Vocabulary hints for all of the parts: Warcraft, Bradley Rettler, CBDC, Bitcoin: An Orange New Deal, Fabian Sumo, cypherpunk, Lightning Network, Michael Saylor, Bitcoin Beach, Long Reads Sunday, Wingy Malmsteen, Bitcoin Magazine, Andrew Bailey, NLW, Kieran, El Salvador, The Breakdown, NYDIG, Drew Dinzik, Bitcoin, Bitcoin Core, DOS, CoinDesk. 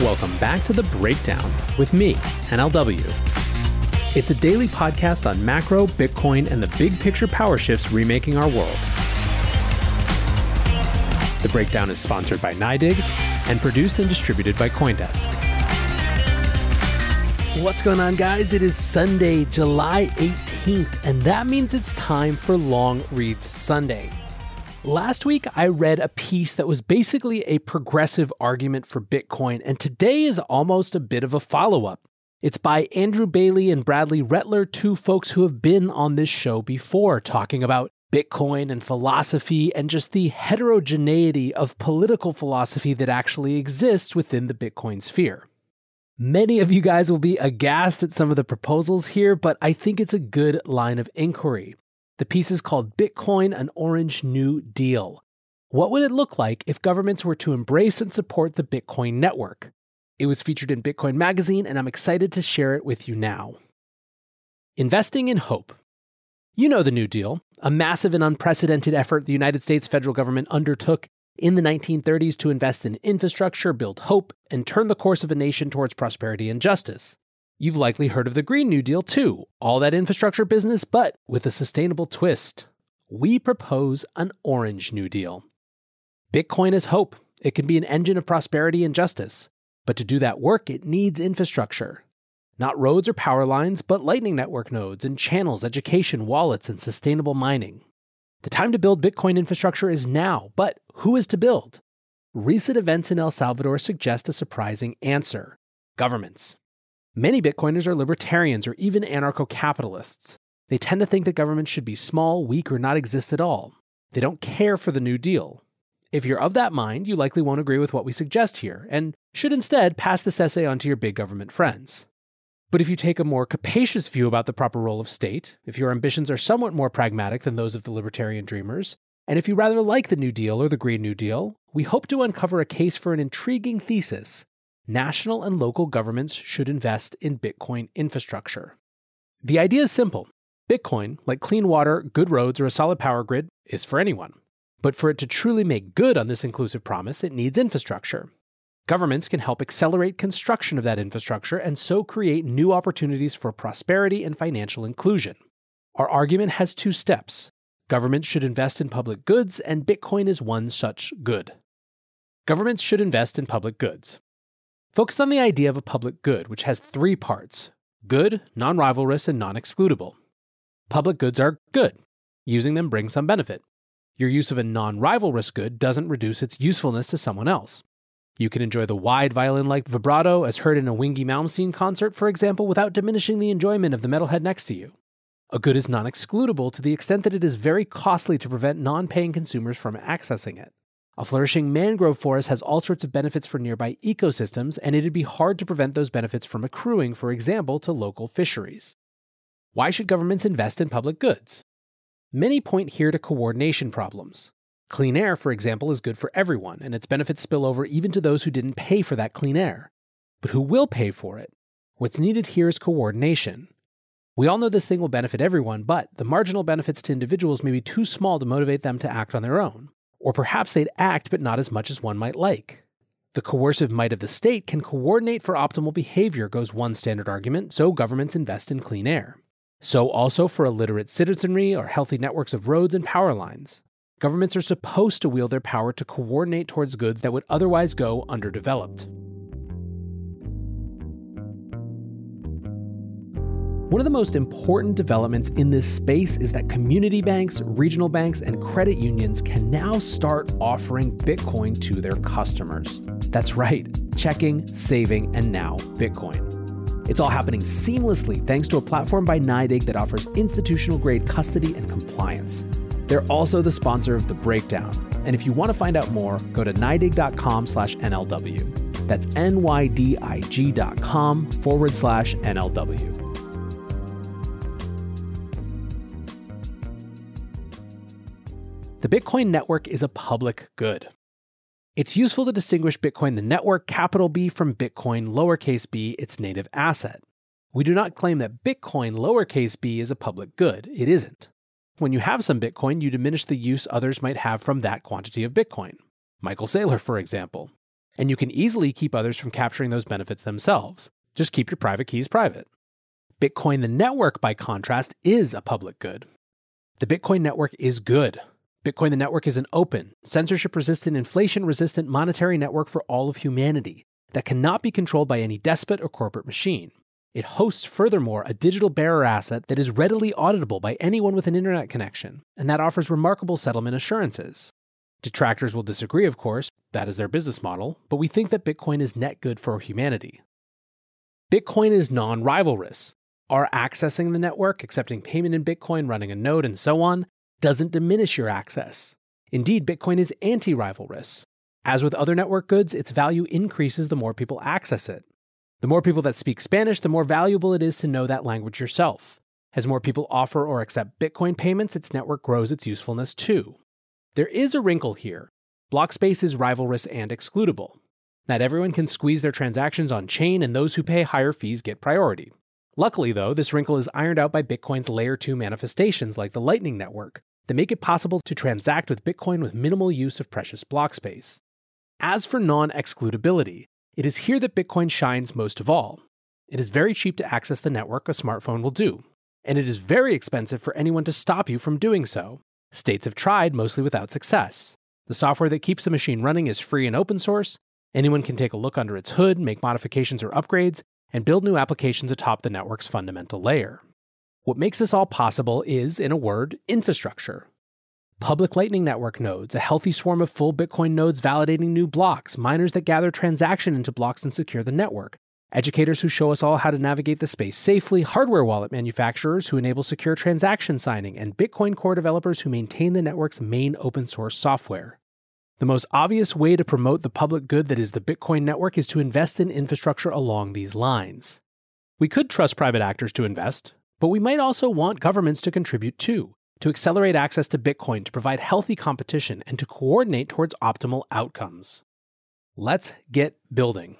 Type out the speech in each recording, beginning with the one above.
Welcome back to The Breakdown with me, NLW. It's a daily podcast on macro, Bitcoin, and the big picture power shifts remaking our world. The Breakdown is sponsored by NYDIG and produced and distributed by CoinDesk. What's going on, guys? It is Sunday, July 18th, and that means it's time for Long Reads Sunday. Last week, I read a piece that was basically a progressive argument for Bitcoin, and today is almost a bit of a follow-up. It's by Andrew Bailey and Bradley Rettler, two folks who have been on this show before, talking about Bitcoin and philosophy and just the heterogeneity of political philosophy that actually exists within the Bitcoin sphere. Many of you guys will be aghast at some of the proposals here, but I think it's a good line of inquiry. The piece is called Bitcoin: An Orange New Deal. What would it look like if governments were to embrace and support the Bitcoin network? It was featured in Bitcoin Magazine, and I'm excited to share it with you now. Investing in hope. You know the New Deal, a massive and unprecedented effort the United States federal government undertook in the 1930s to invest in infrastructure, build hope, and turn the course of a nation towards prosperity and justice. You've likely heard of the Green New Deal too, all that infrastructure business, but with a sustainable twist. We propose an Orange New Deal. Bitcoin is hope. It can be an engine of prosperity and justice. But to do that work, it needs infrastructure. Not roads or power lines, but Lightning Network nodes and channels, education, wallets, and sustainable mining. The time to build Bitcoin infrastructure is now, but who is to build? Recent events in El Salvador suggest a surprising answer: governments. Many Bitcoiners are libertarians or even anarcho-capitalists. They tend to think that governments should be small, weak, or not exist at all. They don't care for the New Deal. If you're of that mind, you likely won't agree with what we suggest here, and should instead pass this essay on to your big government friends. But if you take a more capacious view about the proper role of state, if your ambitions are somewhat more pragmatic than those of the libertarian dreamers, and if you rather like the New Deal or the Green New Deal, we hope to uncover a case for an intriguing thesis: national and local governments should invest in Bitcoin infrastructure. The idea is simple. Bitcoin, like clean water, good roads, or a solid power grid, is for anyone. But for it to truly make good on this inclusive promise, it needs infrastructure. Governments can help accelerate construction of that infrastructure and so create new opportunities for prosperity and financial inclusion. Our argument has two steps. Governments should invest in public goods, and Bitcoin is one such good. Governments should invest in public goods. Focus on the idea of a public good, which has three parts: good, non-rivalrous, and non-excludable. Public goods are good. Using them brings some benefit. Your use of a non-rivalrous good doesn't reduce its usefulness to someone else. You can enjoy the wide violin-like vibrato as heard in a Wingy Malmsteen concert, for example, without diminishing the enjoyment of the metalhead next to you. A good is non-excludable to the extent that it is very costly to prevent non-paying consumers from accessing it. A flourishing mangrove forest has all sorts of benefits for nearby ecosystems, and it'd be hard to prevent those benefits from accruing, for example, to local fisheries. Why should governments invest in public goods? Many point here to coordination problems. Clean air, for example, is good for everyone, and its benefits spill over even to those who didn't pay for that clean air. But who will pay for it? What's needed here is coordination. We all know this thing will benefit everyone, but the marginal benefits to individuals may be too small to motivate them to act on their own. Or perhaps they'd act, but not as much as one might like. The coercive might of the state can coordinate for optimal behavior, goes one standard argument, so governments invest in clean air. So also for a literate citizenry or healthy networks of roads and power lines. Governments are supposed to wield their power to coordinate towards goods that would otherwise go underdeveloped. One of the most important developments in this space is that community banks, regional banks, and credit unions can now start offering Bitcoin to their customers. That's right, checking, saving, and now Bitcoin. It's all happening seamlessly thanks to a platform by NYDIG that offers institutional-grade custody and compliance. They're also the sponsor of The Breakdown. And if you want to find out more, go to nydig.com/NLW. That's NYDIG.com/NLW. The Bitcoin network is a public good. It's useful to distinguish Bitcoin the network, capital B, from Bitcoin, lowercase b, its native asset. We do not claim that Bitcoin, lowercase b, is a public good. It isn't. When you have some Bitcoin, you diminish the use others might have from that quantity of Bitcoin. Michael Saylor, for example. and you can easily keep others from capturing those benefits themselves. Just keep your private keys private. Bitcoin the network, by contrast, is a public good. The Bitcoin network is good. Bitcoin the network is an open, censorship-resistant, inflation-resistant monetary network for all of humanity that cannot be controlled by any despot or corporate machine. It hosts, furthermore, a digital bearer asset that is readily auditable by anyone with an internet connection, and that offers remarkable settlement assurances. Detractors will disagree, of course, that is their business model, but we think that Bitcoin is net good for humanity. Bitcoin is non-rivalrous. Our accessing the network, accepting payment in Bitcoin, running a node, and so on, doesn't diminish your access. Indeed, Bitcoin is anti-rivalrous. As with other network goods, its value increases the more people access it. The more people that speak Spanish, the more valuable it is to know that language yourself. As more people offer or accept Bitcoin payments, its network grows its usefulness too. There is a wrinkle here. Block space is rivalrous and excludable. Not everyone can squeeze their transactions on chain, and those who pay higher fees get priority. Luckily, though, this wrinkle is ironed out by Bitcoin's Layer 2 manifestations like the Lightning Network that make it possible to transact with Bitcoin with minimal use of precious block space. As for non-excludability, it is here that Bitcoin shines most of all. It is very cheap to access the network, a smartphone will do, and it is very expensive for anyone to stop you from doing so. States have tried, mostly without success. The software that keeps the machine running is free and open source. Anyone can take a look under its hood, make modifications or upgrades, and build new applications atop the network's fundamental layer. What makes this all possible is, in a word, infrastructure. Public Lightning Network nodes, a healthy swarm of full Bitcoin nodes validating new blocks, miners that gather transaction into blocks and secure the network, educators who show us all how to navigate the space safely, hardware wallet manufacturers who enable secure transaction signing, and Bitcoin Core developers who maintain the network's main open source software. The most obvious way to promote the public good that is the Bitcoin network is to invest in infrastructure along these lines. We could trust private actors to invest, but we might also want governments to contribute too, to accelerate access to Bitcoin, to provide healthy competition, and to coordinate towards optimal outcomes. Let's get building.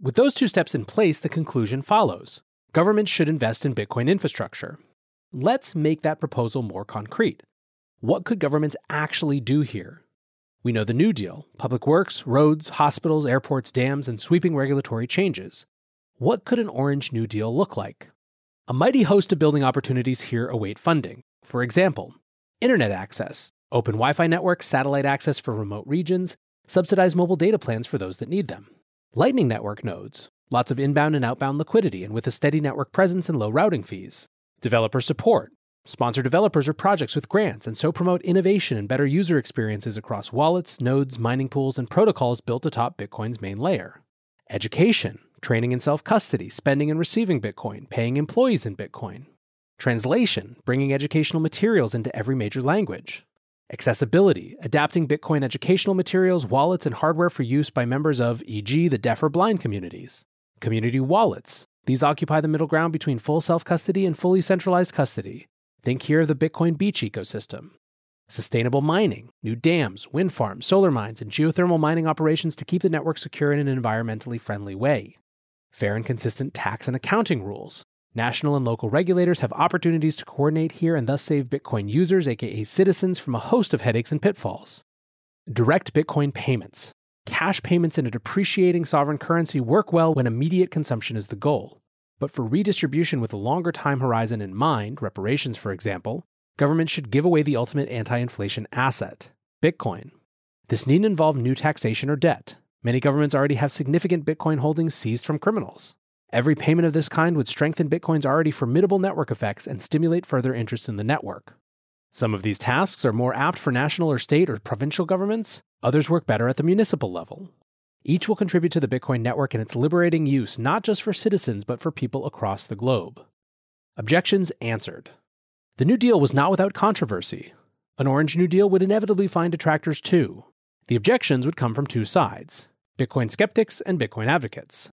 With those two steps in place, the conclusion follows. Governments should invest in Bitcoin infrastructure. Let's make that proposal more concrete. What could governments actually do here? We know the New Deal: public works, roads, hospitals, airports, dams, and sweeping regulatory changes. What could an Orange New Deal look like? A mighty host of building opportunities here await funding. For example, internet access, open Wi-Fi networks, satellite access for remote regions, subsidized mobile data plans for those that need them. Lightning Network nodes, lots of inbound and outbound liquidity, and with a steady network presence and low routing fees. Developer support, sponsor developers or projects with grants, and so promote innovation and better user experiences across wallets, nodes, mining pools, and protocols built atop Bitcoin's main layer. Education, training in self-custody, spending and receiving Bitcoin, paying employees in Bitcoin. Translation, bringing educational materials into every major language. Accessibility, adapting Bitcoin educational materials, wallets, and hardware for use by members of, e.g., the deaf or blind communities. Community wallets. These occupy the middle ground between full self-custody and fully centralized custody. Think here of the Bitcoin Beach ecosystem. Sustainable mining, new dams, wind farms, solar mines, and geothermal mining operations to keep the network secure in an environmentally friendly way. Fair and consistent tax and accounting rules. National and local regulators have opportunities to coordinate here and thus save Bitcoin users, aka citizens, from a host of headaches and pitfalls. Direct Bitcoin payments. Cash payments in a depreciating sovereign currency work well when immediate consumption is the goal. But for redistribution with a longer time horizon in mind, reparations for example, governments should give away the ultimate anti-inflation asset, Bitcoin. This needn't involve new taxation or debt. Many governments already have significant Bitcoin holdings seized from criminals. Every payment of this kind would strengthen Bitcoin's already formidable network effects and stimulate further interest in the network. Some of these tasks are more apt for national or state or provincial governments. Others work better at the municipal level. Each will contribute to the Bitcoin network and its liberating use, not just for citizens, but for people across the globe. Objections answered. The New Deal was not without controversy. An Orange New Deal would inevitably find detractors too. The objections would come from two sides: Bitcoin skeptics and Bitcoin advocates.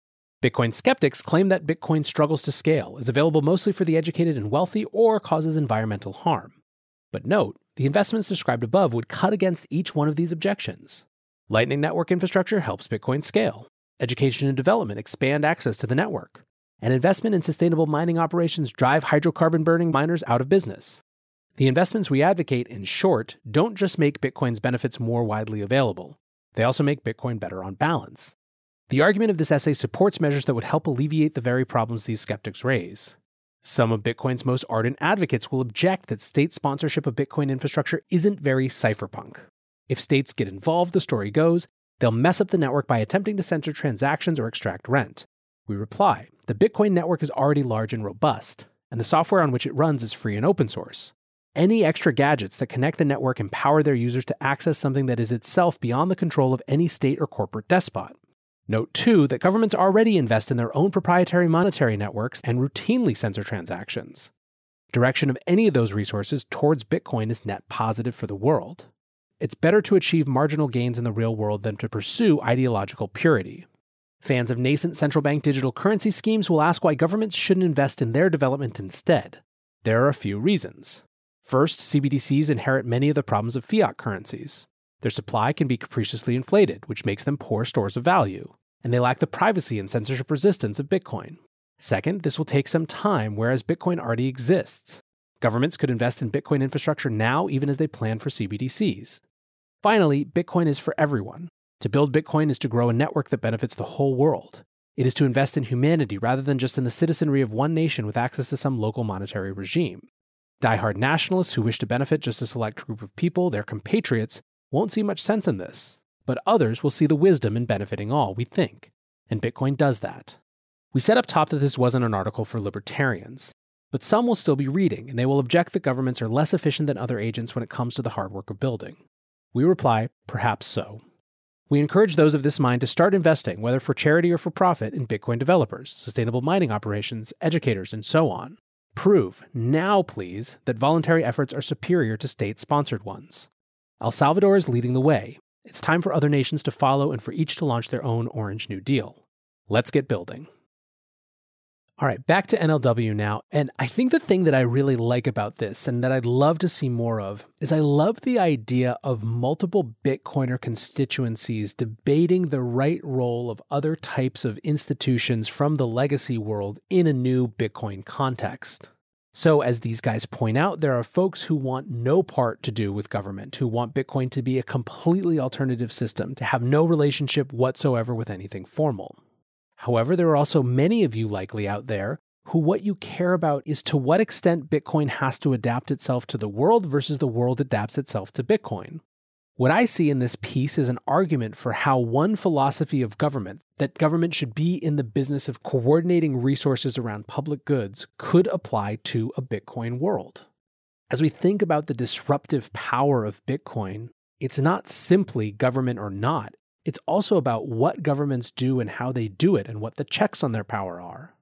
Bitcoin skeptics claim that Bitcoin struggles to scale, is available mostly for the educated and wealthy, or causes environmental harm. But note, the investments described above would cut against each one of these objections. Lightning Network infrastructure helps Bitcoin scale. Education and development expand access to the network. And investment in sustainable mining operations drive hydrocarbon-burning miners out of business. The investments we advocate, in short, don't just make Bitcoin's benefits more widely available. They also make Bitcoin better on balance. The argument of this essay supports measures that would help alleviate the very problems these skeptics raise. Some of Bitcoin's most ardent advocates will object that state sponsorship of Bitcoin infrastructure isn't very cypherpunk. If states get involved, the story goes, they'll mess up the network by attempting to censor transactions or extract rent. We reply, the Bitcoin network is already large and robust, and the software on which it runs is free and open source. Any extra gadgets that connect the network empower their users to access something that is itself beyond the control of any state or corporate despot. Note, too, that governments already invest in their own proprietary monetary networks and routinely censor transactions. Direction of any of those resources towards Bitcoin is net positive for the world. It's better to achieve marginal gains in the real world than to pursue ideological purity. Fans of nascent central bank digital currency schemes will ask why governments shouldn't invest in their development instead. There are a few reasons. First, CBDCs inherit many of the problems of fiat currencies. Their supply can be capriciously inflated, which makes them poor stores of value, and they lack the privacy and censorship resistance of Bitcoin. Second, this will take some time, whereas Bitcoin already exists. Governments could invest in Bitcoin infrastructure now, even as they plan for CBDCs. Finally, Bitcoin is for everyone. To build Bitcoin is to grow a network that benefits the whole world. It is to invest in humanity rather than just in the citizenry of one nation with access to some local monetary regime. Diehard nationalists who wish to benefit just a select group of people, their compatriots, won't see much sense in this, but others will see the wisdom in benefiting all, we think, and Bitcoin does that. We said up top that this wasn't an article for libertarians, but some will still be reading, and they will object that governments are less efficient than other agents when it comes to the hard work of building. We reply, perhaps so. We encourage those of this mind to start investing, whether for charity or for profit, in Bitcoin developers, sustainable mining operations, educators, and so on. Prove, now please, that voluntary efforts are superior to state-sponsored ones. El Salvador is leading the way. It's time for other nations to follow and for each to launch their own Orange New Deal. Let's get building. All right, back to NLW now. And I think the thing that I really like about this and that I'd love to see more of is I love the idea of multiple Bitcoiner constituencies debating the right role of other types of institutions from the legacy world in a new Bitcoin context. So as these guys point out, there are folks who want no part to do with government, who want Bitcoin to be a completely alternative system, to have no relationship whatsoever with anything formal. However, there are also many of you likely out there who what you care about is to what extent Bitcoin has to adapt itself to the world versus the world adapts itself to Bitcoin. What I see in this piece is an argument for how one philosophy of government, that government should be in the business of coordinating resources around public goods, could apply to a Bitcoin world. As we think about the disruptive power of Bitcoin, it's not simply government or not. It's also about what governments do and how they do it and what the checks on their power are.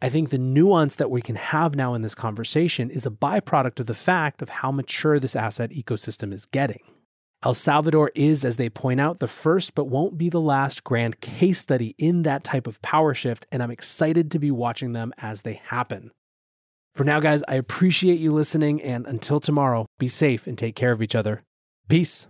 I think the nuance that we can have now in this conversation is a byproduct of the fact of how mature this asset ecosystem is getting. El Salvador is, as they point out, the first but won't be the last grand case study in that type of power shift, and I'm excited to be watching them as they happen. For now, guys, I appreciate you listening, and until tomorrow, be safe and take care of each other. Peace.